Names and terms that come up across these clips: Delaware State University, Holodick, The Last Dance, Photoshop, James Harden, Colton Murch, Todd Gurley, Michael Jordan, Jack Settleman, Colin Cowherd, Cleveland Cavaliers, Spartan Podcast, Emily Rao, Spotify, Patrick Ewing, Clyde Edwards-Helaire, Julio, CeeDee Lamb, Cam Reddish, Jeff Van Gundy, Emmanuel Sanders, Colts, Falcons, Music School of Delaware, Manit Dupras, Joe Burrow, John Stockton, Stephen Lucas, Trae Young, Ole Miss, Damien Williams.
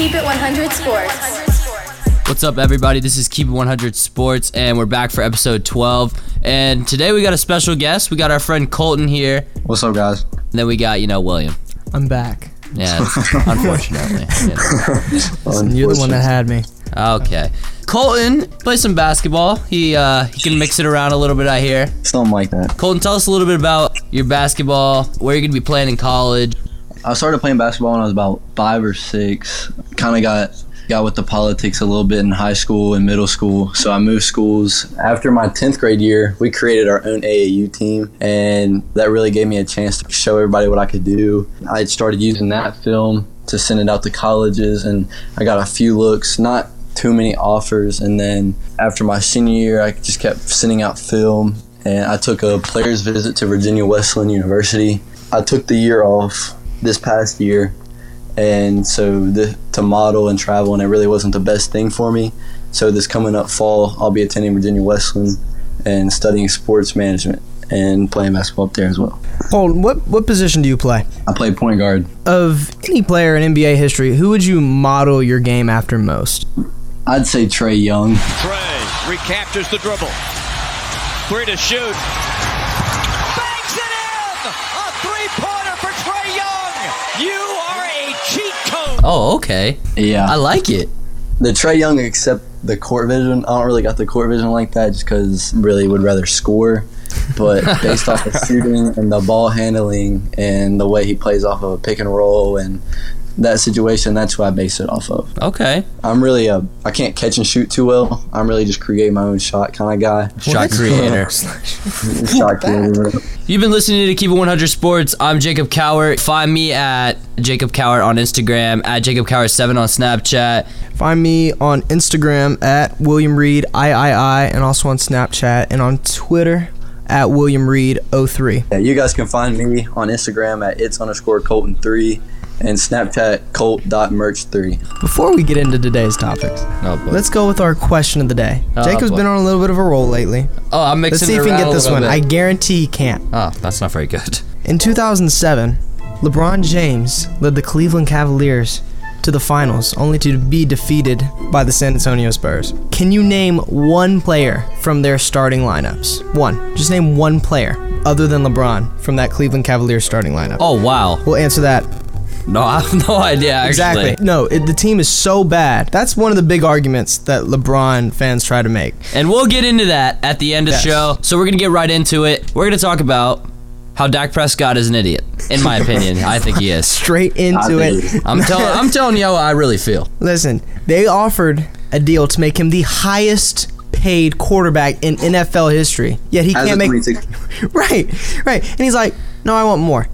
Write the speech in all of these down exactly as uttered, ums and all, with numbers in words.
Keep it one hundred Sports. What's up, everybody? This is Keep it one hundred Sports, and we're back for episode twelve. And today we got a special guest. We got our friend Colton here. What's up, guys? And then we got, you know, William. I'm back. Yeah, unfortunately. You know. Listen, you're the one that had me. Okay. Colton plays some basketball. He uh, he can mix it around a little bit, I hear. Something like that. Colton, tell us a little bit about your basketball, where you're going to be playing in college. I started playing basketball when I was about five or six. Kind of got got with the politics a little bit in high school and middle school, so I moved schools. After my tenth grade year, we created our own A A U team, and that really gave me a chance to show everybody what I could do. I started using that film to send it out to colleges, and I got a few looks, not too many offers, and then after my senior year, I just kept sending out film, and I took a player's visit to Virginia Wesleyan University. I took the year off this past year, and so the, to model and travel, and it really wasn't the best thing for me. So this coming up fall, I'll be attending Virginia Wesleyan and studying sports management and playing basketball up there as well. Colton, what, what position do you play? I play point guard. Of any player in N B A history, who would you model your game after most? I'd say Trae Young. Trae recaptures the dribble. Three to shoot. Bangs it in! A three-pointer for Trae Young! You are a cheat code! Oh, okay. Yeah. I like it. The Trae Young, except the court vision. I don't really got the court vision like that just because really would rather score. But based off the shooting and the ball handling and the way he plays off of a pick and roll and that situation, that's what I base it off of. Okay. I'm really a, I can't catch and shoot too well. I'm really just create my own shot kind of guy. Shot creator. Shot creator. You've been listening to Keep It one hundred Sports. I'm Jacob Cowherd. Find me at Jacob Cowherd on Instagram, at Jacob Cowherd seven on Snapchat. Find me on Instagram at William Reed three, and also on Snapchat and on Twitter at William Reed oh three. Yeah, you guys can find me on Instagram at it's underscore Colton three. And Snapchat colt dot merch three. Before we get into today's topics, oh, let's go with our question of the day. Oh, Jacob's boy. been on a little bit of a roll lately. Oh, I'm mixing. Let's see if we can get this one. Bit. I guarantee he can't. Oh, that's not very good. In two thousand seven, LeBron James led the Cleveland Cavaliers to the finals, only to be defeated by the San Antonio Spurs. Can you name one player from their starting lineups? One. Just name one player other than LeBron from that Cleveland Cavaliers starting lineup. Oh, wow. We'll answer that. No, I have no idea, actually. Exactly. No, it, the team is so bad. That's one of the big arguments that LeBron fans try to make. And we'll get into that at the end of yes. the show. So we're going to get right into it. We're going to talk about how Dak Prescott is an idiot, in my opinion. I think he is. Straight into it. I'm, tell- I'm telling you how I really feel. Listen, they offered a deal to make him the highest paid quarterback in N F L history. Yet he As can't make... Right, right. And he's like, no, I want more.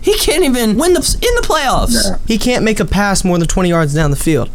He can't even win the in the playoffs. No. He can't make a pass more than twenty yards down the field.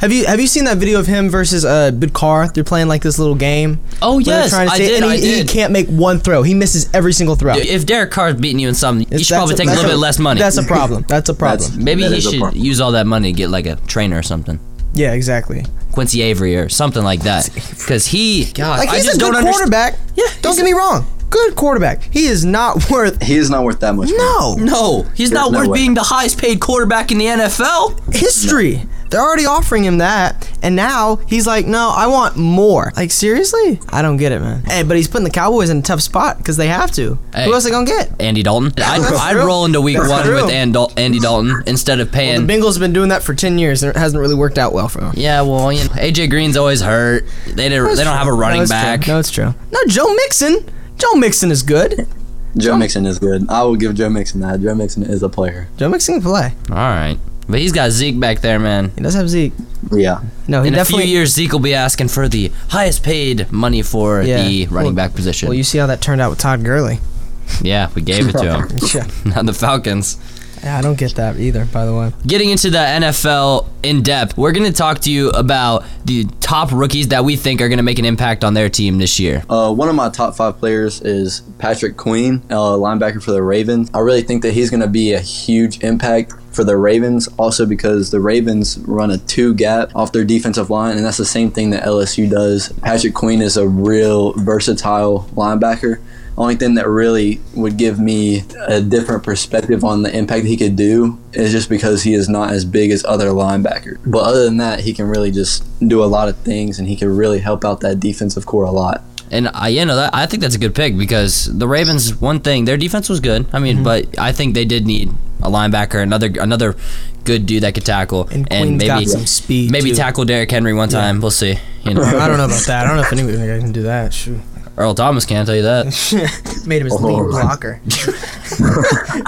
Have you have you seen that video of him versus uh, Bidkar? They're playing like this little game. Oh yes, trying to I did. And he, I did. He can't make one throw. He misses every single throw. If Derek Carr's beating you in something, you should probably a, take a little a, bit less money. That's a problem. That's a problem. That's, Maybe he should problem. use all that money to get like a trainer or something. Yeah, exactly. Quincy Avery or something like that. Because he, God, like he's I just a good don't quarterback. Understand. Yeah, don't get me wrong. Good quarterback. He is not worth... He is not worth that much. No. No. He's There's not no worth way. being the highest paid quarterback in the N F L. History. No. They're already offering him that, and now he's like, no, I want more. Like, seriously? I don't get it, man. Hey, but he's putting the Cowboys in a tough spot because they have to. Hey, who else are they going to get? Andy Dalton. I'd, I'd roll into week That's one true. with Andy Dalton instead of paying... Well, the Bengals have been doing that for ten years, and it hasn't really worked out well for them. Yeah, well, you know, A J Green's always hurt. They, did, they don't have a running no, back. True. No, it's true. No, Joe Mixon... Joe Mixon is good. Joe, Joe Mixon is good. I will give Joe Mixon that. Joe Mixon is a player. Joe Mixon can play. All right. But he's got Zeke back there, man. He does have Zeke. Yeah. No, he In definitely... a few years, Zeke will be asking for the highest paid money for yeah. the running well, back position. Well, you see how that turned out with Todd Gurley. Yeah, we gave it to him. yeah. Not the Falcons. Yeah, I don't get that either, by the way. Getting into the N F L in depth, we're going to talk to you about the top rookies that we think are going to make an impact on their team this year. Uh, one of my top five players is Patrick Queen, a linebacker for the Ravens. I really think that he's going to be a huge impact for the Ravens, also because the Ravens run a two gap off their defensive line, and that's the same thing that L S U does. Patrick Queen is a real versatile linebacker. only thing that really would give me a different perspective on the impact he could do is just because he is not as big as other linebackers. But other than that, he can really just do a lot of things, and he can really help out that defensive core a lot. And I, you know, that, I think that's a good pick because the Ravens, one thing, their defense was good. I mean, mm-hmm. but I think they did need a linebacker, another another good dude that could tackle, and, and maybe some speed maybe too. Tackle Derrick Henry one time. Yeah. We'll see. You know, I don't know about that. I don't know if anyone can do that. Shoot. Earl Thomas can't tell you that. Made him his oh, lead blocker.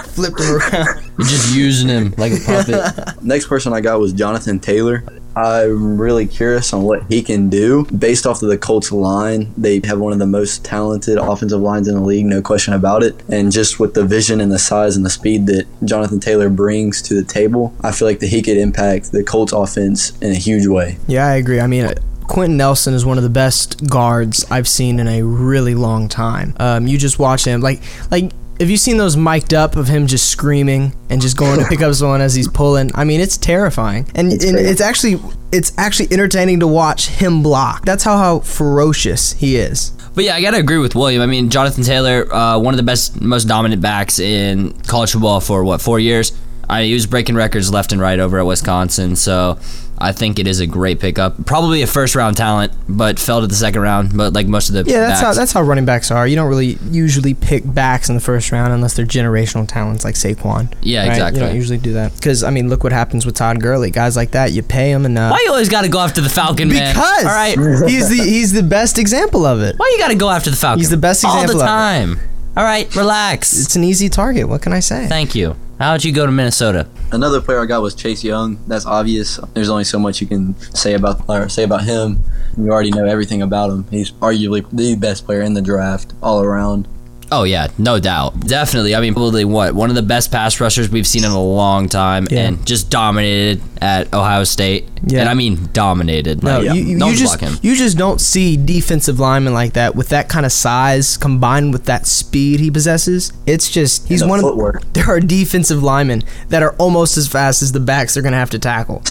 Flipped him around. You're just using him like a puppet. Next person I got was Jonathan Taylor. I'm really curious on what he can do. Based off of the Colts line, they have one of the most talented offensive lines in the league, no question about it. And just with the vision and the size and the speed that Jonathan Taylor brings to the table, I feel like that he could impact the Colts offense in a huge way. Yeah, I agree. I mean, I- Quentin Nelson is one of the best guards I've seen in a really long time. Um, you just watch him. Like, like have you seen those mic'd up of him just screaming and just going to pick up someone as he's pulling? I mean, it's terrifying. And, it's, and it's actually it's actually entertaining to watch him block. That's how, how ferocious he is. But, yeah, I got to agree with William. I mean, Jonathan Taylor, uh, one of the best, most dominant backs in college football for, what, four years? I, he was breaking records left and right over at Wisconsin, so I think it is a great pickup. Probably a first-round talent, but fell to the second round, but like most of the Yeah, that's backs. how that's how running backs are. You don't really usually pick backs in the first round unless they're generational talents like Saquon. Yeah, right? Exactly. You don't usually do that. Because, I mean, look what happens with Todd Gurley. Guys like that, you pay him enough. Why you always got to go after the Falcon, man? Because All right. he's, the, he's the best example of it. Why you got to go after the Falcon? He's the best example of it. All the time. Of it. All right, relax. It's an easy target. What can I say? Thank you. How'd you go to Minnesota? Another player I got was Chase Young. That's obvious. There's only so much you can say about or say about him. You already know everything about him. He's arguably the best player in the draft all around. Oh, yeah, no doubt. Definitely. I mean, probably what? One of the best pass rushers we've seen in a long time yeah. and just dominated at Ohio State. Yeah. And I mean dominated. No, like, you, you, no you, just, him. you just don't see defensive linemen like that with that kind of size combined with that speed he possesses. It's just, he's one footwork. of the, there are defensive linemen that are almost as fast as the backs they're going to have to tackle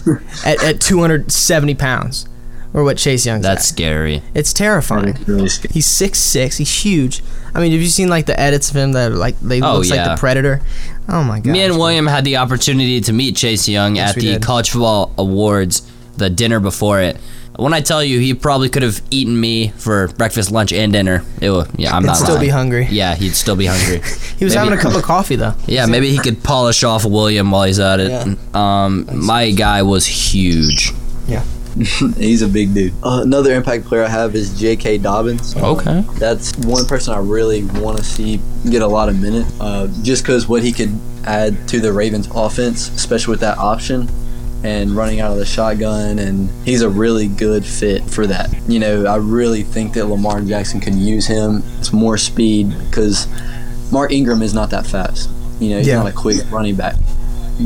at, at two hundred seventy pounds. Or what Chase Young's That's at. scary. It's terrifying. Really scary. He's six foot six. He's huge. I mean, have you seen, like, the edits of him that, are like, they oh, looks yeah. like the Predator? Oh, my God. Me and William had the opportunity to meet Chase Young yes, at the did. College Football Awards, the dinner before it. When I tell you, he probably could have eaten me for breakfast, lunch, and dinner. It was, yeah, I'm he'd not still lying. be hungry. Yeah, he'd still be hungry. He was maybe, having a cup of coffee, though. Yeah, maybe he could polish off William while he's at it. Yeah. Um, my guy was huge. Yeah. He's a big dude. Uh, another impact player I have is J K. Dobbins. Okay. That's one person I really want to see get a lot of minutes uh, just because what he could add to the Ravens offense, especially with that option and running out of the shotgun, and he's a really good fit for that. You know, I really think that Lamar Jackson could use him. It's more speed because Mark Ingram is not that fast. You know, he's yeah. not a quick running back.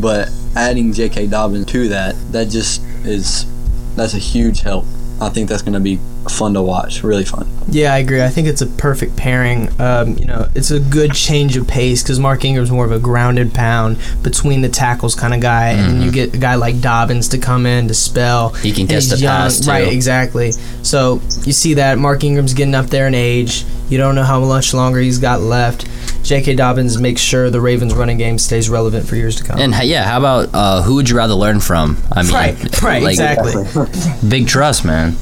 But adding J K. Dobbins to that, that just is – that's a huge help. I think that's going to be fun to watch, really fun. Yeah, I agree. I think it's a perfect pairing. Um, you know, it's a good change of pace because Mark Ingram's more of a grounded pound between the tackles kind of guy, mm-hmm. and you get a guy like Dobbins to come in to spell. He can guess the young, pass too. Right, exactly. So you see that Mark Ingram's getting up there in age. You don't know how much longer he's got left. J K. Dobbins makes sure the Ravens' running game stays relevant for years to come. And, yeah, how about uh, who would you rather learn from? I mean, right, right, like, exactly. Big trust, man.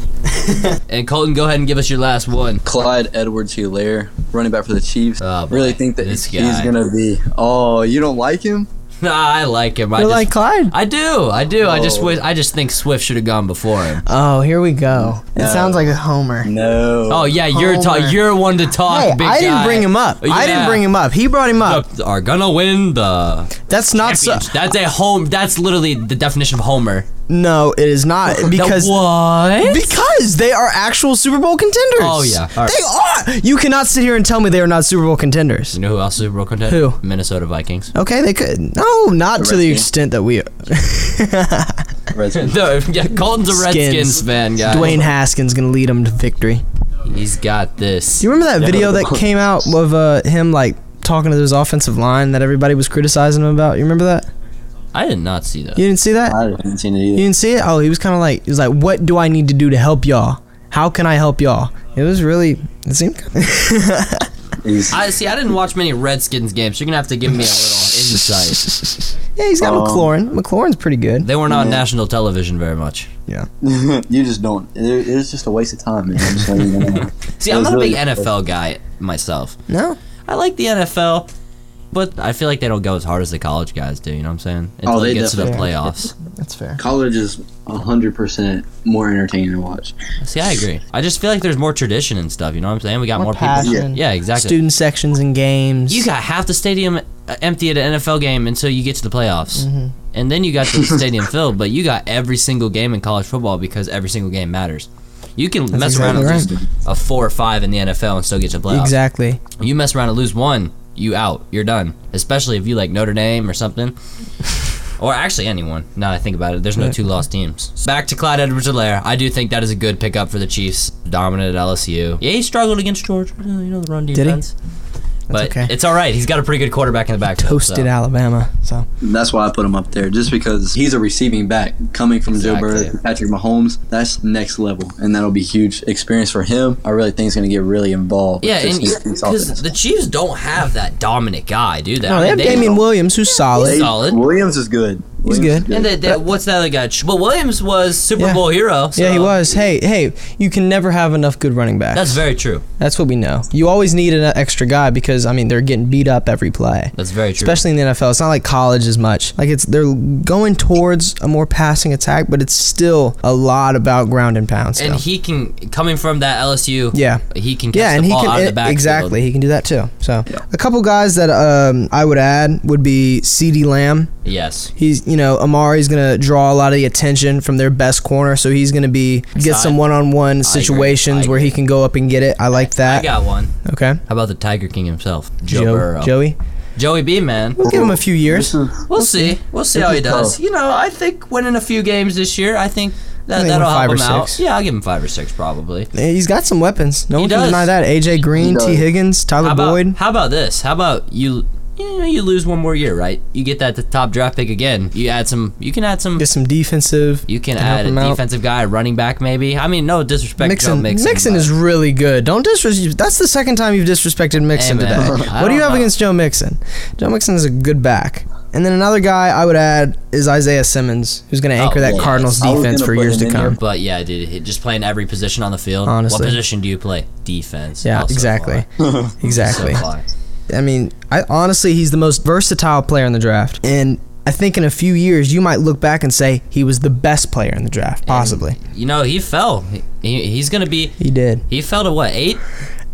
And, Colton, go ahead and give us your last one. Clyde Edwards-Helaire, running back for the Chiefs. Oh, boy, really think that he's going to be – oh, you don't like him? Nah, I like him. I just, like Clyde? I do. I do. Oh. I just I just think Swift should have gone before him. Oh, here we go. No. It sounds like a homer. No. Oh, yeah, you're ta- you're one to talk, hey, big I guy. didn't bring him up. Yeah. I didn't bring him up. He brought him up. The, are gonna win the That's not so, That's a home. That's literally the definition of homer. No, it is not because what? Because they are actual Super Bowl contenders. Oh yeah, right. They are. You cannot sit here and tell me they are not Super Bowl contenders. You know who else Super Bowl contenders? Who? Minnesota Vikings. Okay, they could. No, not the to the extent that we are. Redskins. No, yeah, Colton's a Redskins fan, guys. Dwayne Haskins gonna lead them to victory. He's got this. You remember that video that came out of uh, him like talking to his offensive line that everybody was criticizing him about? You remember that? I did not see that. You didn't see that? I didn't see it either. You didn't see it? Oh, he was kind of like, he was like, what do I need to do to help y'all? How can I help y'all? It was really, it seemed kind of I see. I didn't watch many Redskins games. So you're gonna have to give me a little insight. Yeah, he's got um, McLaurin. McLaurin's pretty good. They weren't yeah. on national television very much. Yeah, you just don't. It, it was just a waste of time, man. I'm sorry, you know. See, I'm not really a big N F L guy myself. No, I like the N F L, but I feel like they don't go as hard as the college guys do. You know what I'm saying? Until oh, they it gets to the playoffs. That's fair. College is one hundred percent more entertaining to watch. See, I agree. I just feel like there's more tradition and stuff, you know what I'm saying? We got more, more people. Yeah. yeah, exactly. Student sections and games. You got half the stadium empty at an N F L game until you get to the playoffs. Mm-hmm. And then you got the stadium filled, but you got every single game in college football because every single game matters. You can That's mess exactly around and right. lose a four or five in the N F L and still get to the playoffs. Exactly. You mess around and lose one, you out. You're done. Especially if you like Notre Dame or something. Or actually anyone, now that I think about it. There's no two lost teams. Back to Clyde Edwards-Helaire. I do think that is a good pickup for the Chiefs. Dominant at L S U. Yeah, he struggled against Georgia. You know, the run defense. Did he? That's but okay. It's all right. He's got a pretty good quarterback in the backfield. Toasted so. Alabama. So that's why I put him up there, just because he's a receiving back coming from exactly. Joe Burrow, Patrick Mahomes. That's next level, and that'll be huge experience for him. I really think he's going to get really involved. Yeah, because the Chiefs don't have that dominant guy, do they? No, they have they Damian don't. Williams, who's solid. He's solid. Williams is good. He's good. good. And the, the, what's that other guy? Well, Williams was Super yeah. Bowl hero. So. Yeah, he was. Hey, hey, you can never have enough good running backs. That's very true. That's what we know. You always need an extra guy because, I mean, they're getting beat up every play. That's very true. Especially in the N F L. It's not like college as much. Like, it's they're going towards a more passing attack, but it's still a lot about ground and pound still. And he can, coming from that L S U, yeah. he can catch yeah, and the ball he can, out of the backfield. Exactly. He can do that, too. So, yeah. a couple guys that um, I would add would be CeeDee Lamb. Yes. He's, you know, Amari's going to draw a lot of the attention from their best corner, so he's going to be get some one-on-one situations where he can go up and get it. I like that. I got one. Okay. How about the Tiger King himself, Joe, Joe Burrow? Joey? Joey B, man. We'll give him a few years. We'll see. We'll see how he does. You know, I think winning a few games this year, I think... That, I mean, that'll help him out. Yeah, I'll give him five or six probably. He's got some weapons. No he one does. Can deny that. A J Green, T. Higgins, Tyler how about, Boyd. How about this? How about you... You know, you lose one more year, right? You get that the top draft pick again. You add some. You can add some. Get some defensive. You can add a defensive out. guy, a running back, maybe. I mean, no disrespect. Mixon, Joe Mixon, Mixon is really good. Don't disrespect. That's the second time you've disrespected Mixon hey, today. What do you have know. against Joe Mixon? Joe Mixon is a good back. And then another guy I would add is Isaiah Simmons, who's going to anchor oh, well, that Cardinals yes. defense for years to come. Here, but yeah, dude, just playing every position on the field. Honestly, what position do you play? Defense. Yeah, also exactly. exactly. So I mean, I honestly, he's the most versatile player in the draft. And I think in a few years, you might look back and say he was the best player in the draft, possibly. And, you know, he fell. He, he, he's going to be... He did. He fell to what, eight?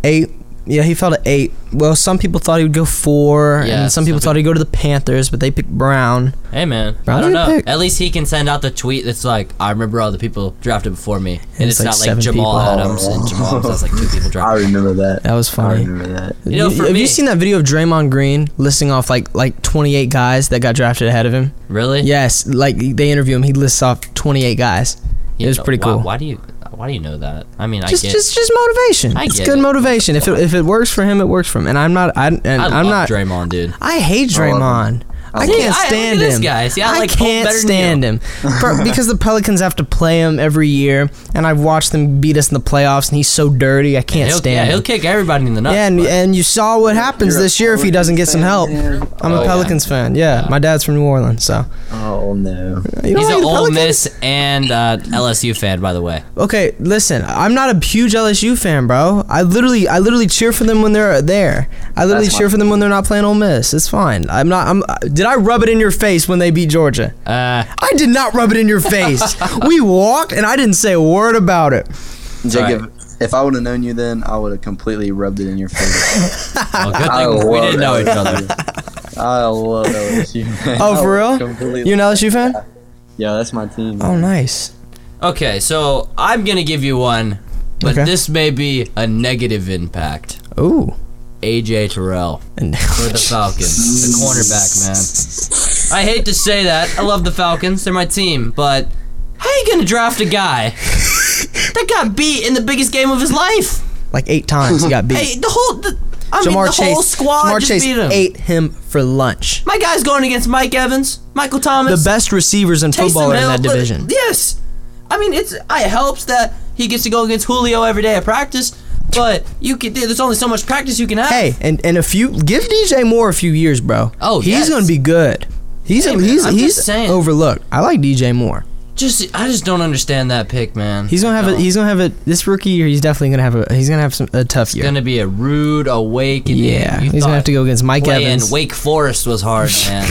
Eight. Yeah, he fell to eight. Well, some people thought he would go four, yeah, and some people thought he'd go to the Panthers, but they picked Brown. Hey, man. Brown I don't know. Pick. At least he can send out the tweet that's like, I remember all the people drafted before me. And, and it's, it's like not like Jamal people. Adams and Jamal Adams. That's like two people drafted. I remember that. That was funny. I remember that. You know, for Have me, you seen that video of Draymond Green listing off like like twenty-eight guys that got drafted ahead of him? Really? Yes. Like, they interview him. He lists off twenty-eight guys. You it was know, pretty cool. Why, why do you... Why do you know that? I mean, just, I get just just motivation. I it's good it. motivation. If it if it works for him, it works for him. And I'm not. I and I love I'm not Draymond, dude. I hate Draymond. I, I can't I, stand I him. This guy. See, I, I like can't stand him For, because the Pelicans have to play him every year, and I've watched them beat us in the playoffs, and he's so dirty. I can't he'll, stand. Yeah, him. He'll kick everybody in the nuts. Yeah, and, and you saw what happens this year if he doesn't get some help. Fan. I'm oh, a Pelicans yeah. fan. Yeah, yeah, my dad's from New Orleans, so. Oh no. You know, he's like an Ole Miss and uh, L S U fan, by the way. Okay, listen. I'm not a huge L S U fan, bro. I literally, I literally cheer for them when they're there. I literally That's cheer for them when they're not playing Ole Miss. It's fine. I'm not. I'm. Did Did I rub it in your face when they beat Georgia? Uh, I did not rub it in your face. We walked, and I didn't say a word about it. Jacob, right. If I would have known you then, I would have completely rubbed it in your face. Well, good I thing we didn't know each other. I love L S U, man. Oh, for real? Completely. You an L S U fan? Yeah, that's my team. Man. Oh, nice. Okay, so I'm going to give you one, but okay. this may be a negative impact. Ooh. A J Terrell and for the Falcons, the cornerback, man. I hate to say that. I love the Falcons. They're my team. But how are you going to draft a guy that got beat in the biggest game of his life? Like eight times he got beat. Hey, the whole... The, I Jamar mean, the Chase, whole squad Jamar just Chase beat him. ate him for lunch. My guy's going against Mike Evans, Michael Thomas. The best receivers in football are in that division. Yes. I mean, it's, it helps that he gets to go against Julio every day at practice. But you can. There's only so much practice you can have. Hey, and, and a few. Give D J Moore a few years, bro. Oh, he's yes. gonna be good. He's hey, a, man, he's I'm he's just saying. Overlooked. I like D J Moore. Just I just don't understand that pick, man. He's gonna have no. a, he's gonna have a this rookie year. He's definitely gonna have a he's gonna have some a tough it's year. It's gonna be a rude awakening. Yeah, you he's gonna have to go against Mike Evans. Wake Forest was hard, man.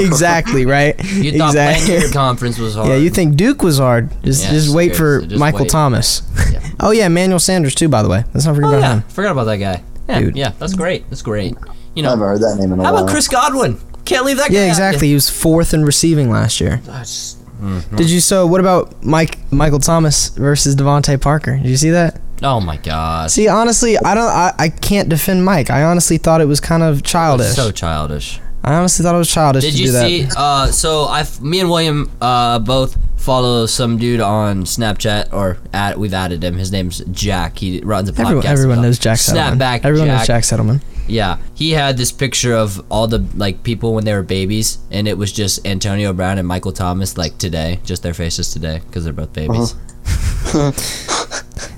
Exactly right. You thought exactly. playing your conference was hard. Yeah, you think Duke was hard. Just yeah, just wait for just Michael wait. Thomas. Yeah. Oh yeah, Emmanuel Sanders too. By the way, let's not forget oh, about yeah. him. Forgot about that guy. Yeah, Dude. yeah, that's great. That's great. You know, I haven't heard that name in a while. How about Chris Godwin? Can't leave that guy. Yeah, exactly. Out. He was fourth in receiving last year. That's. Mm-hmm. Did you so? What about Mike Michael Thomas versus Devontae Parker? Did you see that? Oh my God! See, honestly, I don't. I, I can't defend Mike. I honestly thought it was kind of childish. So childish. I honestly thought it was childish. Did to you do that. see? Uh, so I, me and William, uh, both follow some dude on Snapchat or at we've added him. His name's Jack. He runs a podcast. Everyone, everyone knows Jack Settleman. Snapback. Everyone Jack. knows Jack Settleman. Yeah, he had this picture of all the like people when they were babies, and it was just Antonio Brown and Michael Thomas like today, just their faces today, because they're both babies. Uh-huh.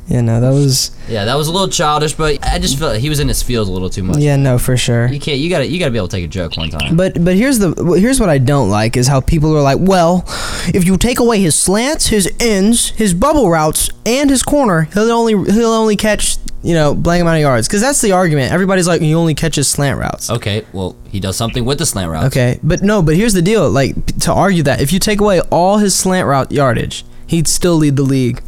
yeah, no, that was. Yeah, that was a little childish, but I just felt like he was in his feels a little too much. Yeah, no, for sure. You can't, you gotta, you gotta be able to take a joke one time. But but here's the here's what I don't like is how people are like, well, if you take away his slants, his ends, his bubble routes, and his corner, he'll only he'll only catch. You know, blank amount of yards. Because that's the argument. Everybody's like, he only catches slant routes. Okay, well, he does something with the slant routes. Okay, but no, but here's the deal. Like, to argue that, if you take away all his slant route yardage, he'd still lead the league.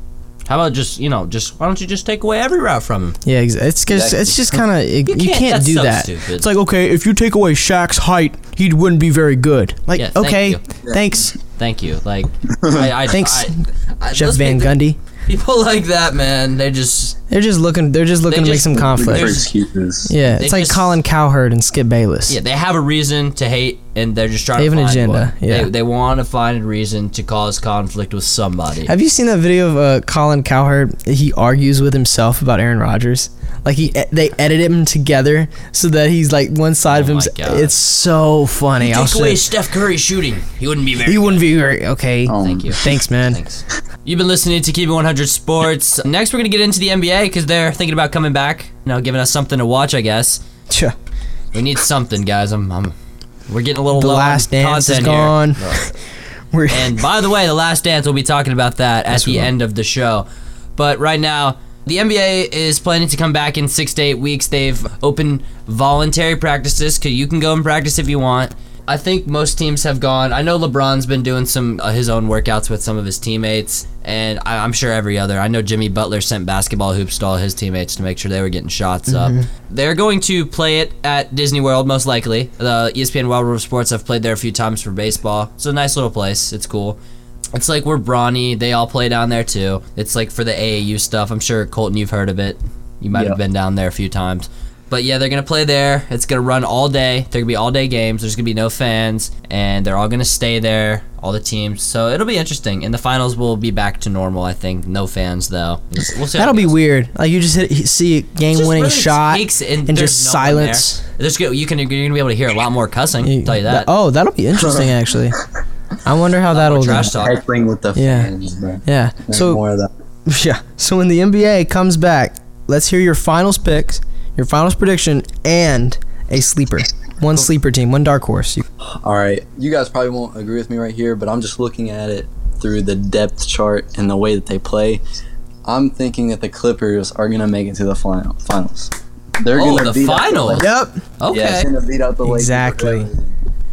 How about just, you know, just why don't you just take away every route from him? Yeah, exa- it's just, it's just kind of, you, you can't do so that. Stupid. It's like, okay, if you take away Shaq's height, he wouldn't be very good. Like, yeah, thank okay, you. thanks. Thank you. Like, I, I, Thanks, I, I, Jeff Van Gundy. People like that, man, they just they're just looking they're just looking they to just, make some conflict. Yeah, it's like just, Colin Cowherd and Skip Bayless. Yeah, they have a reason to hate, and they're just trying they to find They have an agenda. One. Yeah, they, they want to find a reason to cause conflict with somebody. Have you seen that video of uh, Colin Cowherd? He argues with himself about Aaron Rodgers. Like he, they edit him together so that he's like one side oh of him. It's so funny. You take I'll away say. Steph Curry shooting, he wouldn't be very. He good. wouldn't be very okay. Um, Thank you. Thanks, man. Thanks. You've been listening to Keep it one hundred Sports. Next, we're gonna get into the N B A because they're thinking about coming back. You know, giving us something to watch, I guess. Sure. We need something, guys. I'm. I'm we're getting a little. The low Last Dance is gone. And by the way, The Last Dance. We'll be talking about that yes, at the will. end of the show. But right now. The N B A is planning to come back in six to eight weeks. They've opened voluntary practices, because you can go and practice if you want. I think most teams have gone. I know LeBron's been doing some uh, his own workouts with some of his teammates, and I, I'm sure every other. I know Jimmy Butler sent basketball hoops to all his teammates to make sure they were getting shots mm-hmm. up. They're going to play it at Disney World, most likely. The E S P N Wild World of Sports, I've played there a few times for baseball. It's a nice little place. It's cool. It's like we're brawny. They all play down there, too. It's like for the A A U stuff. I'm sure, Colton, you've heard of it. You might yep. have been down there a few times. But, yeah, they're going to play there. It's going to run all day. There are going to be all-day games. There's going to be no fans. And they're all going to stay there, all the teams. So it'll be interesting. And the finals will be back to normal, I think. No fans, though. We'll see That'll be weird. Like, you just hit, see a game-winning really shot and, and just no silence. There's good, you can, you're going to be able to hear a lot more cussing, yeah, I'll tell you that. Oh, that'll be interesting, actually. I wonder how that'll trash talk. With the yeah. Fans, bro. Yeah. There's so more of that. Yeah. So when the N B A comes back, let's hear your finals picks, your finals prediction, and a sleeper. One sleeper team, one dark horse. All right. You guys probably won't agree with me right here, but I'm just looking at it through the depth chart and the way that they play. I'm thinking that the Clippers are going to make it to the final, finals. They're oh, going to the finals. Yep. Okay. Yeah, they're going to beat out the Lakers. Exactly.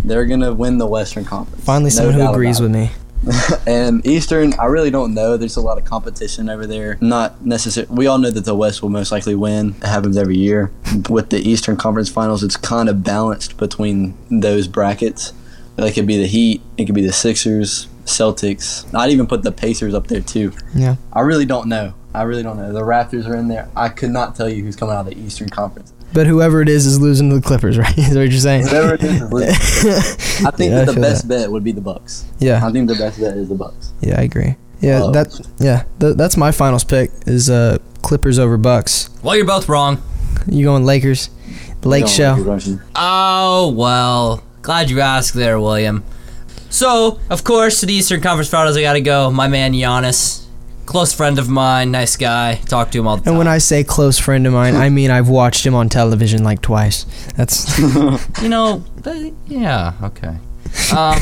They're going to win the Western Conference. Finally, someone who agrees with me. And Eastern, I really don't know. There's a lot of competition over there. Not necessarily. We all know that the West will most likely win. It happens every year. With the Eastern Conference Finals, it's kind of balanced between those brackets. Like, it could be the Heat. It could be the Sixers, Celtics. I'd even put the Pacers up there, too. Yeah. I really don't know. I really don't know. The Raptors are in there. I could not tell you who's coming out of the Eastern Conference. But whoever it is is losing to the Clippers, right? Is that what you're saying? Whoever it is is losing to the Clippers. I think yeah, that the best that. bet would be the Bucks. Yeah. I think the best bet is the Bucks. Yeah, I agree. Yeah, oh. that, yeah th- that's my finals pick is uh, Clippers over Bucks. Well, you're both wrong. You going Lakers? The Lake Show. Oh, well. Glad you asked there, William. So, of course, to the Eastern Conference Finals, I got to go. My man Giannis. Close friend of mine, nice guy. Talk to him all the time. And when I say close friend of mine, I mean I've watched him on television like twice. That's, you know, they, yeah, okay. Um,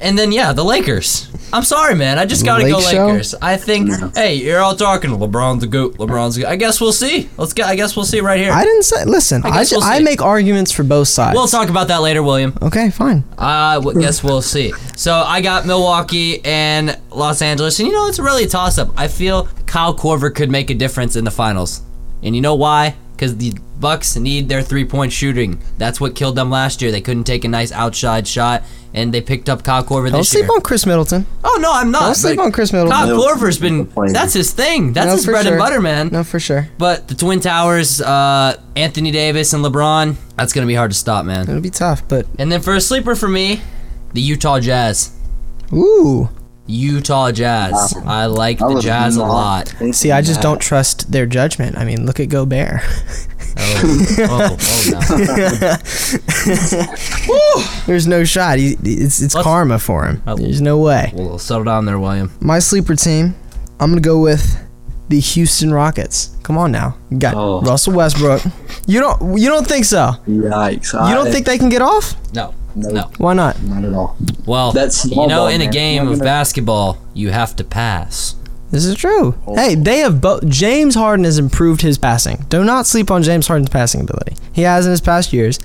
and then yeah, the Lakers. I'm sorry, man. I just gotta Lake go show? Lakers. I think. No. Hey, you're all talking. LeBron's a goat. LeBron's a goat. I guess we'll see. Let's get. I guess we'll see right here. I didn't say. Listen, I, I, we'll I make arguments for both sides. We'll talk about that later, William. Okay, fine. I uh, guess we'll see. So I got Milwaukee and Los Angeles, and you know it's really a toss-up. I feel Kyle Korver could make a difference in the finals, and you know why? Because the Bucks need their three-point shooting. That's what killed them last year. They couldn't take a nice outside shot, and they picked up Kyle Korver this year. Don't sleep on Chris Middleton. Oh, no, I'm not. Don't sleep like, on Chris Middleton. Kyle Korver's been... That's his thing. That's no, his bread sure. and butter, man. No, for sure. But the Twin Towers, uh, Anthony Davis and LeBron, that's going to be hard to stop, man. It'll be tough, but... And then for a sleeper for me, the Utah Jazz. Ooh. Utah Jazz. Wow. I like I the Jazz a lot. See, I just that. don't trust their judgment. I mean, look at Gobert. Oh, oh, oh, no. There's no shot. He, it's it's Let's, karma for him. I'll, There's no way. We'll settle down there, William. My sleeper team, I'm going to go with the Houston Rockets. Come on now. You got oh. Russell Westbrook. You don't you don't think so? Yikes. You don't I, think they can get off? No. No. no. Why not? Not at all. Well, That's you know, ball, in man. a game gonna... of basketball, you have to pass. This is true. Oh. Hey, they have both. James Harden has improved his passing. Do not sleep on James Harden's passing ability. He has in his past years.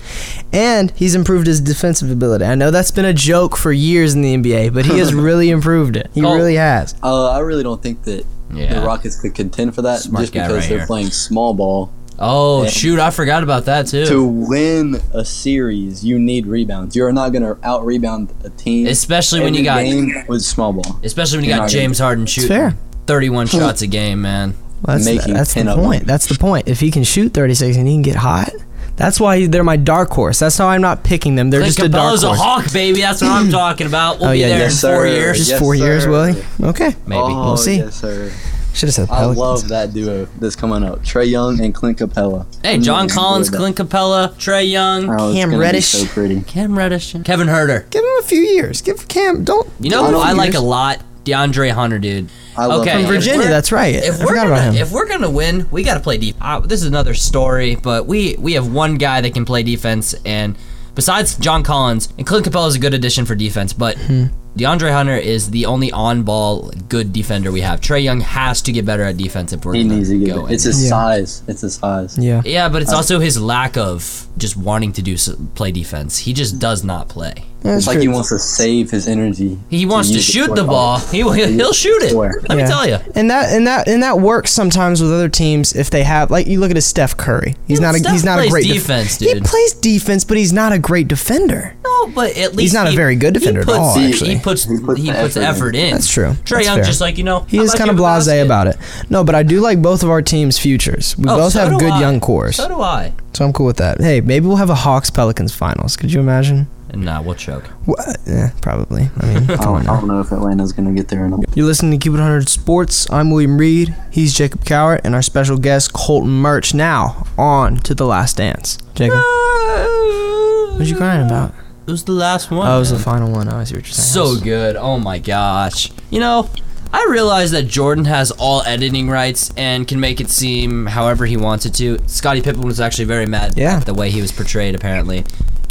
And he's improved his defensive ability. I know that's been a joke for years in the N B A, but he has really improved it. He oh. really has. Uh, I really don't think that yeah. the Rockets could contend for that Smart just because right they're here. playing small ball. Oh, and shoot, I forgot about that, too. To win a series, you need rebounds. You're not going to out-rebound a team. Especially when you got... with small ball. Especially when you got James Harden shooting fair. thirty-one shots a game, man. Well, that's Making that's the point. That's the point. If he can shoot thirty-six and he can get hot... That's why they're my dark horse. That's how I'm not picking them. They're Clint just a Cabela's dark horse. Cabela's a hawk, baby. That's what I'm talking about. We'll oh, yeah, be there yes, in four sir. years. Just yes, four sir. years, Willie? Okay. Maybe. Oh, we'll see. Yes, sir. Should have said Pelicans. I love that duo that's coming up. Trae Young and Clint Capella. Hey, John Collins, Clint Capella, Trae Young, oh, Cam Reddish. So pretty. Cam Reddish. Kevin Huerter. Give him a few years. Give Cam. Don't. You know who I like a lot? DeAndre Hunter, dude. I love okay, from Virginia, that's right. If I we're forgot gonna, about him. If we're going to win, we got to play defense. Uh, this is another story, but we, we have one guy that can play defense, and besides John Collins, and Clint Capella is a good addition for defense, but mm-hmm. DeAndre Hunter is the only on-ball good defender we have. Trae Young has to get better at defense if we're going to go. It's his yeah. size. It's his size. Yeah, yeah, but it's uh, also his lack of just wanting to do play defense. He just does not play. Yeah, it's, it's like true. he wants to save his energy. He wants to, to shoot the ball. He will, he'll shoot it. Let yeah. me tell you. And that and that and that works sometimes with other teams if they have like you look at a Steph Curry. He's yeah, not a Steph he's not plays a great defense. Def- dude. He plays defense, but he's not a great defender. No, but at least he's not he, a very good defender puts, at all. He, actually, he puts he puts, he puts effort in. in. That's true. Trae Young just like you know he is kind of blasé about it. No, but I do like both of our teams' futures. We oh, both so have good I. young cores. So do I. So I'm cool with that. Hey, maybe we'll have a Hawks Pelicans finals. Could you imagine? Nah, we'll choke. Well, yeah, probably. I mean, I, don't, I don't know if Atlanta's going to get there or not. You're listening to Keep it one hundred Sports. I'm William Reed. He's Jacob Cowherd, and our special guest, Colton Murch. Now, on to The Last Dance. Jacob, what are you crying about? It was the last one. Oh, it was man. the final one. Oh, I see what you're saying. So good. Oh, my gosh. You know, I realize that Jordan has all editing rights and can make it seem however he wants it to. Scottie Pippen was actually very mad yeah. at the way he was portrayed, apparently.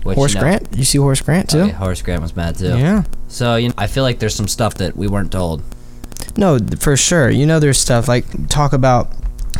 Which, Horace you know, Grant? You see Horace Grant, too? Okay, Horace Grant was mad, too. Yeah. So, you know, I feel like there's some stuff that we weren't told. No, for sure. You know there's stuff, like, talk about...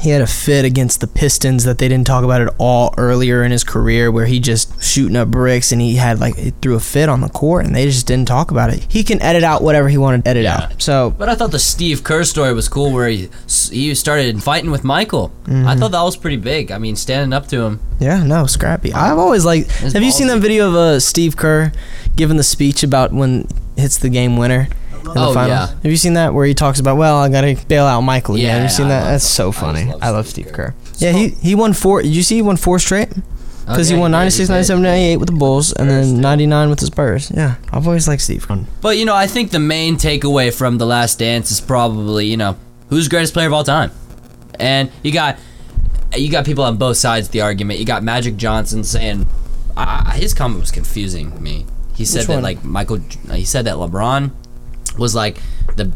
He had a fit against the Pistons that they didn't talk about at all earlier in his career where he just shooting up bricks and he had like he threw a fit on the court and they just didn't talk about it. He can edit out whatever he wanted to edit yeah. out. So, but I thought the Steve Kerr story was cool where he he started fighting with Michael. Mm-hmm. I thought that was pretty big. I mean, standing up to him. Yeah, no, scrappy. I've always liked... Have ballsy. you seen that video of uh, Steve Kerr giving the speech about when hits the game winner? In the oh, finals. Yeah. Have you seen that where he talks about, well, I gotta bail out Michael again? Yeah, have you seen that? That's so funny. I love, I love Steve Kerr. Kerr. Yeah, he, he won four. Did you see he won four straight? Because okay, he won ninety-six, yeah, he ninety-seven, ninety-eight with the Bulls, and then ninety-nine with the Spurs. Yeah, I've always liked Steve Kerr. But, you know, I think the main takeaway from The Last Dance is probably, you know, who's the greatest player of all time? And you got, you got people on both sides of the argument. You got Magic Johnson saying, uh, his comment was confusing me. He said that, like, Michael, he said that LeBron... was like the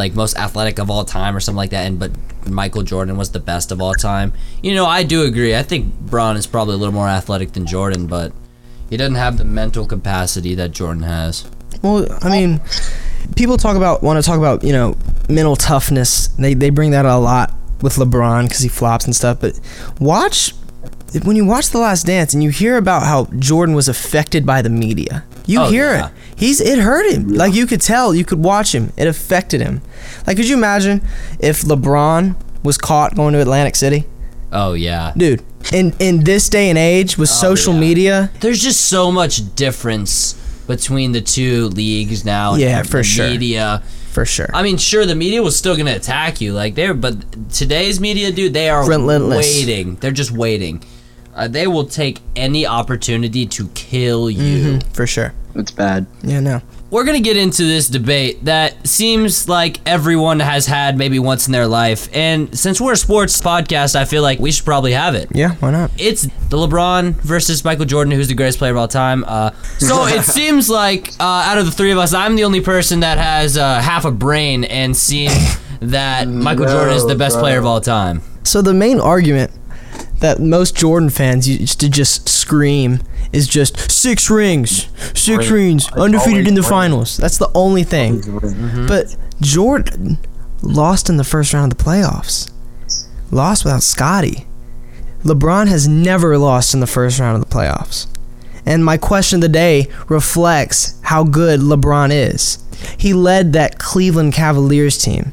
like most athletic of all time or something like that, and but Michael Jordan was the best of all time. You know, I do agree. I think Bron is probably a little more athletic than Jordan, but he doesn't have the mental capacity that Jordan has. Well, I mean, people talk about want to talk about, you know, mental toughness. They they bring that up a lot with LeBron because he flops and stuff, but watch when you watch The Last Dance and you hear about how Jordan was affected by the media. You oh, hear yeah. it. He's it hurt him. Yeah. Like you could tell, you could watch him. It affected him. Like could you imagine if LeBron was caught going to Atlantic City? Oh yeah. Dude, in in this day and age with oh, social yeah. media, there's just so much difference between the two leagues now. Yeah, and for the sure. media. For sure. I mean, sure, the media was still gonna attack you, like they're. But today's media, dude, they are relentless. Waiting. They're just waiting. Uh, they will take any opportunity to kill you. Mm-hmm, for sure. It's bad. Yeah, no. We're gonna get into this debate that seems like everyone has had maybe once in their life, and since we're a sports podcast, I feel like we should probably have it. Yeah, why not? It's the LeBron versus Michael Jordan, who's the greatest player of all time. Uh, so it seems like uh, out of the three of us, I'm the only person that has uh, half a brain and seen that Michael no, Jordan is the best bro. player of all time. So the main argument that most Jordan fans used to just scream is just six rings, six Ring. rings, it's undefeated in the win. finals. That's the only thing. Mm-hmm. But Jordan lost in the first round of the playoffs. Lost without Scottie. LeBron has never lost in the first round of the playoffs. And my question of the day reflects how good LeBron is. He led that Cleveland Cavaliers team.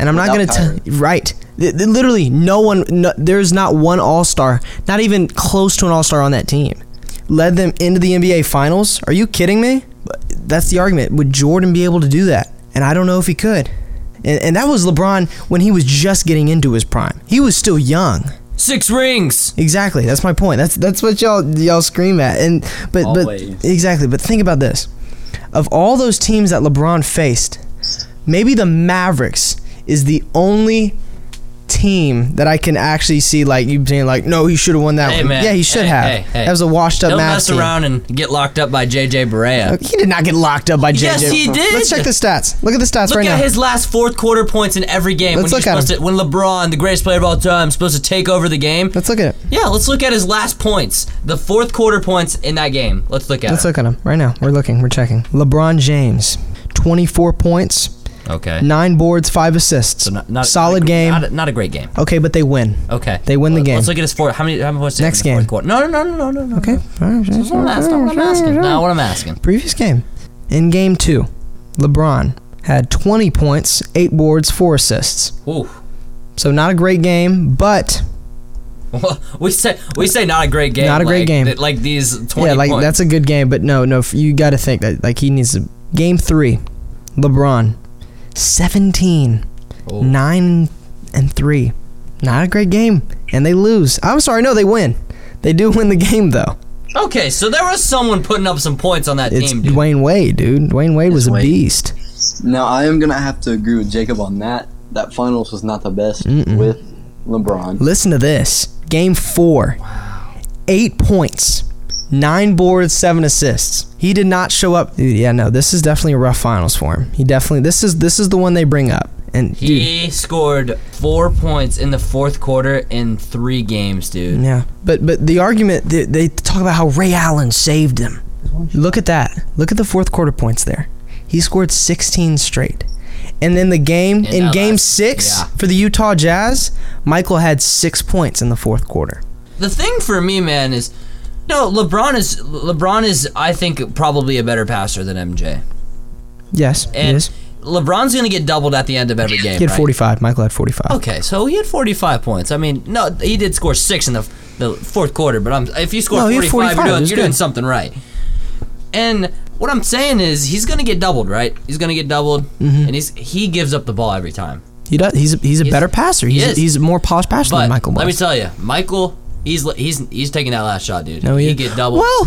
And I'm without not going to tell you, right. Literally, no one, no, there's not one all-star, not even close to an all-star on that team. Led them into the N B A Finals? Are you kidding me? That's the argument. Would Jordan be able to do that? And I don't know if he could. And, and that was LeBron when he was just getting into his prime. He was still young. Six rings. Exactly. That's my point. That's that's what y'all y'all scream at. And but Always. but exactly. But think about this: of all those teams that LeBron faced, maybe the Mavericks is the only team that I can actually see like you being like, no, he should have won that hey, one. Man. Yeah, he should hey, have. Hey, hey. That was a washed-up Don't mess team. around and get locked up by J J. Barea. He did not get locked up by J J. Yes, he did. Let's check the stats. Look at the stats look right now. Look at his last fourth quarter points in every game. Let's when look at supposed to, when LeBron, the greatest player of all time, is supposed to take over the game. Let's look at it. Yeah, let's look at his last points. The fourth quarter points in that game. Let's look at let's it. Let's look at him right now. We're looking. We're checking. LeBron James, twenty-four points. Okay. Nine boards, five assists. So not, not Solid not a, game. Not a, not a great game. Okay, but they win. Okay. They win well, the game. Let's look at his fourth. How many? How many points? Next game. Fourth quarter? No, no, no, no, no, no. Okay. No. That's what I'm asking. That's what I'm asking. No, what I'm asking. Previous game. In game two, LeBron had twenty points, eight boards, four assists. Ooh. So not a great game, but. Well, we say we say not a great game. Not a great like, game. Th- like these twenty. Yeah, like points. That's a good game, but no, no, you got to think that like he needs to. Game three, LeBron. seventeen, oh. nine, and three. Not a great game, and they lose. I'm sorry, no, they win. They do win the game, though. Okay, so there was someone putting up some points on that it's team, dude. Dwayne Wade, dude. Dwayne Wade it's was Wade. a beast. Now, I am going to have to agree with Jacob on that. That finals was not the best Mm-mm. with LeBron. Listen to this. Game four. Wow. Eight points. Nine boards, seven assists. He did not show up. Dude, yeah, no, this is definitely a rough finals for him. He definitely this is this is the one they bring up. And he dude, scored four points in the fourth quarter in three games, dude. Yeah, but but the argument they, they talk about how Ray Allen saved him. Look at that. Look at the fourth quarter points there. He scored sixteen straight. And then the game in, in game six yeah. for the Utah Jazz, Michael had six points in the fourth quarter. The thing for me, man, is. No, LeBron is LeBron is I think probably a better passer than M J. Yes, and he is. LeBron's gonna get doubled at the end of every game. He had right? forty-five. Michael had forty-five. Okay, so he had forty-five points. I mean, no, he did score six in the the fourth quarter. But I'm, if you score no, forty-five, forty-five, you're, doing, you're doing something right. And what I'm saying is, he's gonna get doubled, right? He's gonna get doubled, mm-hmm. and he's he gives up the ball every time. He does. He's a, he's a he's, better passer. He's he a, he's a more polished passer but than Michael was. Let me tell you, Michael. He's he's he's taking that last shot, dude. No, he, he get doubled. Well,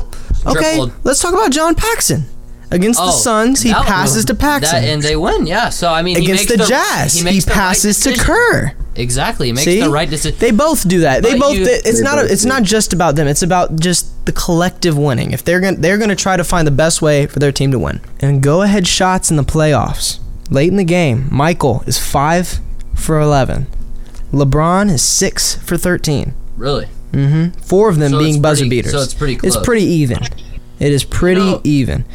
okay. Tripled. Let's talk about John Paxson against oh, the Suns. He passes to Paxson, that, and they win. Yeah. So I mean, against he makes the Jazz, he, he passes right to Kerr. Exactly. He makes See? the right decision. They both do that. But they both. You, they, it's they not. Both a, it's do. not just about them. It's about just the collective winning. If they're gonna, they're gonna try to find the best way for their team to win. And go ahead shots in the playoffs. Late in the game, Michael is five for eleven. LeBron is six for thirteen. Really? Mm-hmm. Four of them so being buzzer pretty, beaters. So it's pretty close. It's pretty even. It is pretty no. even.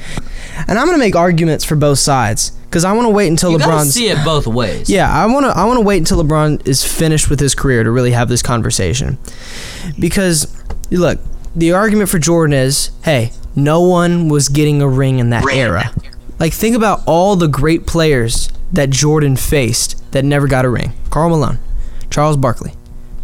And I'm going to make arguments for both sides because I want to wait until LeBron's... You got to see it both ways. Yeah, I want to I want to wait until LeBron is finished with his career to really have this conversation. Because, look, the argument for Jordan is, hey, no one was getting a ring in that ring. era. Like, think about all the great players that Jordan faced that never got a ring. Karl Malone, Charles Barkley,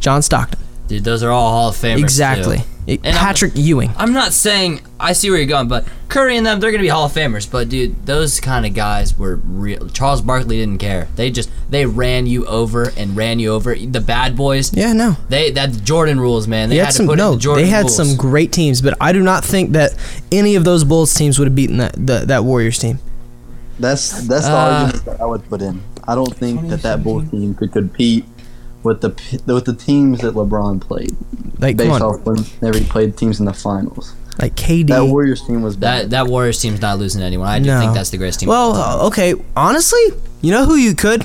John Stockton. Dude, those are all Hall of Famers. Exactly. It, Patrick I'm, Ewing. I'm not saying I see where you're going, but Curry and them, they're going to be Hall of Famers. But, dude, those kind of guys were real. Charles Barkley didn't care. They just, they ran you over and ran you over. The bad boys. Yeah, no. They that the Jordan rules, man. They had, had some, to put no, in the Jordan rules. They had rules. Some great teams, but I do not think that any of those Bulls teams would have beaten that, the, that Warriors team. That's that's the uh, argument that I would put in. I don't think that that Bulls team could compete with the with the teams that LeBron played. Like, based off whenever he played teams in the finals. Like K D. That Warriors team was bad. That, that Warriors team's not losing anyone. I do no. think that's the greatest team. Well, okay. Honestly, you know who you could?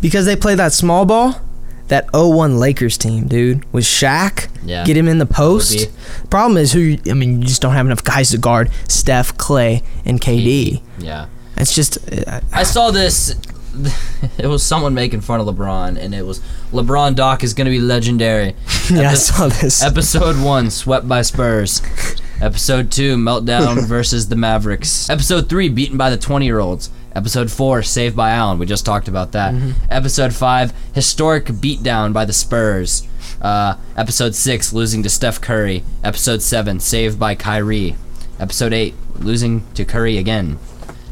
Because they play that small ball, that oh one Lakers team, dude. With Shaq. Yeah. Get him in the post. Problem is, who? You, I mean, you just don't have enough guys to guard Steph, Clay, and K D. Yeah. It's just... Uh, I saw this... It was someone making fun of LeBron, and it was LeBron Doc is going to be legendary. yeah, Epi- I saw this. Episode one, swept by Spurs. Episode two, meltdown versus the Mavericks. Episode three, beaten by the twenty-year-olds. Episode four, saved by Allen. We just talked about that. Mm-hmm. Episode five, historic beatdown by the Spurs. Uh, episode six, losing to Steph Curry. Episode seven, saved by Kyrie. Episode eight, losing to Curry again.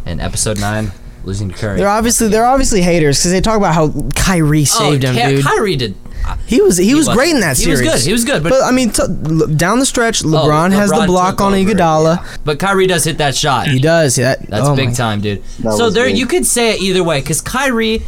And episode nine... Losing to Curry. They're obviously they're obviously haters because they talk about how Kyrie saved oh, him, dude. Kyrie did. He was he, he was, was great in that series. He was good. He was good. But, but I mean, t- down the stretch, LeBron, oh, LeBron has the block on over, Iguodala. Yeah. But Kyrie does hit that shot. He does. Yeah. That's oh big my. time, dude. That so there, big. you could say it either way because Kyrie,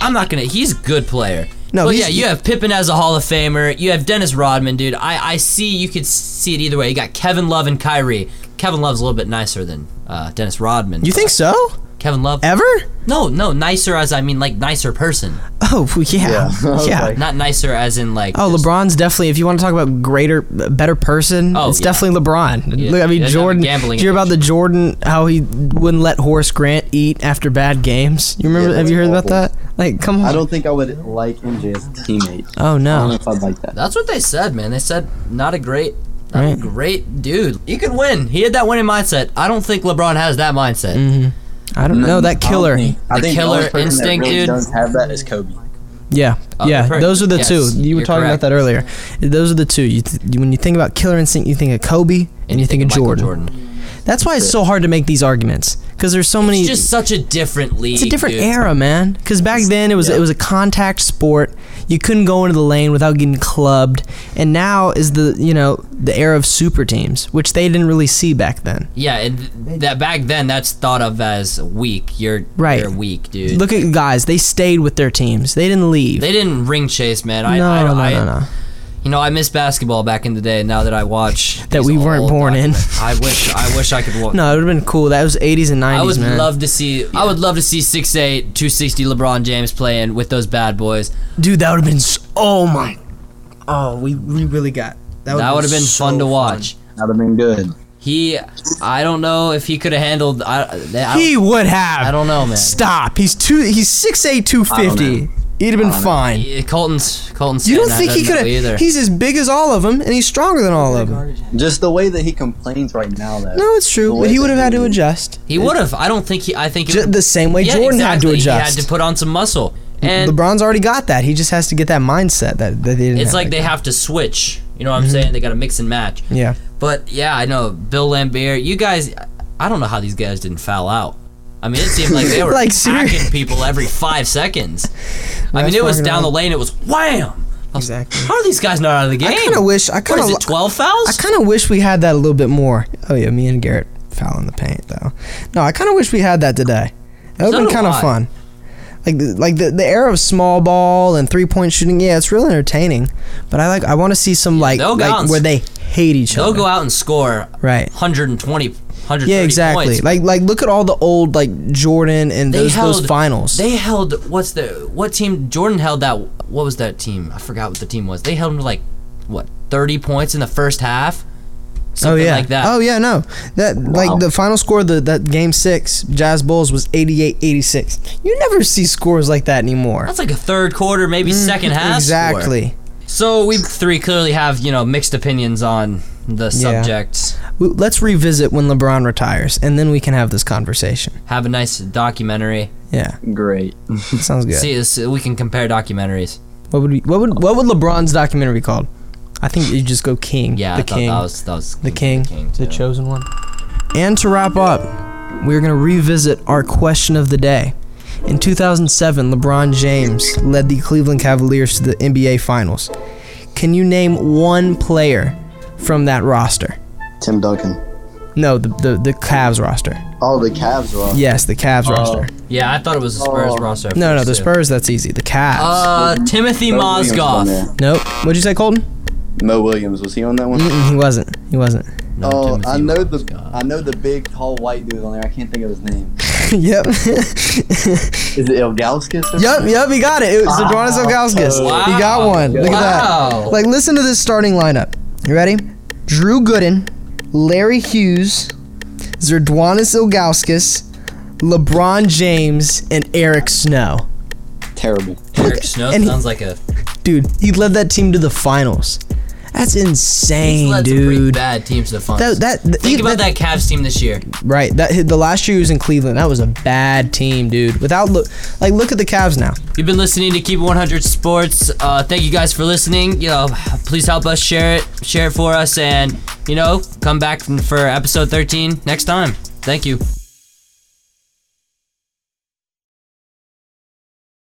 I'm not gonna. He's a good player. No, but yeah, you have Pippen as a Hall of Famer. You have Dennis Rodman, dude. I, I see you could see it either way. You got Kevin Love and Kyrie. Kevin Love's a little bit nicer than uh, Dennis Rodman. You think so? Kevin Love. Ever? No, no, nicer as I mean like nicer person. Oh, yeah. Yeah. yeah. Like, not nicer as in like... Oh, just, LeBron's definitely, if you want to talk about greater, better person, oh, it's yeah. definitely LeBron. Yeah. Look, I mean, Jordan, did you hear about the Jordan, how he wouldn't let Horace Grant eat after bad games? You remember, yeah, have you heard awful. about that? Like, come on. I don't think I would like M J as a teammate. Oh, no. I don't know if I'd like that. That's what they said, man. They said not a great... Not right. a great dude. He could win. He had that winning mindset. I don't think LeBron has that mindset. Mm-hmm. I don't no, know that killer. I think, I the think killer the instinct, that really dude. Does have that is Kobe. Yeah, uh, yeah. Those are the yes, two. You were talking correct. about that earlier. Those are the two. You th- when you think about killer instinct, you think of Kobe and, and you think, think of Jordan. Jordan. That's why it's so hard to make these arguments because there's so it's many. It's just such a different league. It's a different dude. era, man. Because back then it was yeah. it was a contact sport. You couldn't go into the lane without getting clubbed. And now is the you know the era of super teams, which they didn't really see back then. Yeah, and that back then that's thought of as weak. You're right. You're weak, dude. Look at guys. They stayed with their teams. They didn't leave. They didn't ring chase, man. I, no, I, no, I, no, no, no. You know, I miss basketball back in the day. Now that I watch, that we weren't born in. I wish, I wish I could watch. No, it would have been cool. That was eighties and nineties. I would man. love to see. Yeah. I would love to see six eight, two sixty LeBron James playing with those bad boys. Dude, that would have been. So, oh my. Oh, we we really got. That would have been so fun to watch. Fun. That would have been good. He, I don't know if he could have handled. I, I, he would have. I don't know, man. Stop. He's two. He's six eight, two fifty. He'd have been fine. He, Colton's, Colton's. You don't think he could have? He's as big as all of them, and he's stronger than all of them. Just the way that he complains right now, though. No, it's true. But he would have had to adjust. He would have. I don't think he. I think just the same way yeah, Jordan exactly. had to adjust. He had to put on some muscle. And LeBron's already got that. He just has to get that mindset that, that they didn't. It's have like they that. have to switch. You know what I'm mm-hmm. saying? They got to mix and match. Yeah. But yeah, I know Bill Lambert. You guys, I don't know how these guys didn't foul out. I mean, it seemed like they were like, packing people every five seconds. That's I mean, it was down the lane. It was wham. Was, exactly. How are these guys not out of the game? I kind of wish. I kind of. What is it? Twelve fouls? I kind of wish we had that a little bit more. Oh yeah, me and Garrett foul in the paint though. No, I kind of wish we had that today. That would have so been kind of fun. Like, the, like the the era of small ball and three point shooting. Yeah, it's real entertaining. But I like. I want to see some like, yeah, like where they hate each they'll other. They'll go out and score. Right. one hundred twenty one hundred thirty Yeah, exactly. Points. Like, like look at all the old like Jordan and they those held, those finals. They held what's the what team? Jordan held that. What was that team? I forgot what the team was. They held them to like what thirty points in the first half. Something oh, yeah. like that. Oh, yeah, no. That wow. Like, the final score of the, that game six, Jazz Bulls, was eighty-eight eighty-six You never see scores like that anymore. That's like a third quarter, maybe mm, second half exactly. score. So we three clearly have, you know, mixed opinions on the subject. Yeah. Let's revisit when LeBron retires, and then we can have this conversation. Have a nice documentary. Yeah. Great. Sounds good. See, this, we can compare documentaries. What would, we, what would What would LeBron's documentary be called? I think you just go King. Yeah, the I King. That was, that was the King. The, King the Chosen One. And to wrap up, we're going to revisit our question of the day. In two thousand seven, LeBron James led the Cleveland Cavaliers to the N B A Finals. Can you name one player from that roster? Tim Duncan. No, the the, the Cavs roster. Oh, the Cavs roster. Yes, the Cavs oh. roster. Yeah, I thought it was the Spurs oh. roster. No, no, the Spurs, that's easy. The Cavs. Uh, Timothy no Mozgov. Nope. What'd you say, Colton? Mo Williams, was he on that one? Mm-mm, he wasn't. He wasn't. No, oh, I know Williams. the I know the big tall white dude on there. I can't think of his name. Yep. Is it Ilgauskas? Yep, yep, he got it. It was Adonis wow. Ilgauskas. Wow. He got one. Look wow. at that. Like, listen to this starting lineup. You ready? Drew Gooden, Larry Hughes, Zerduanis Ilgauskas, LeBron James, and Eric Snow. Terrible. Eric Look, Snow sounds he, like a dude. He led that team to the finals. That's insane, He's led dude. Some pretty bad teams to the finals. That, that, Think he, about that, that Cavs team this year. Right. That the last year he was in Cleveland. That was a bad team, dude. Without look, like look at the Cavs now. You've been listening to Keep It one hundred Sports. Uh, thank you guys for listening. You know, please help us share it, share it for us, and you know, come back for episode thirteen next time. Thank you.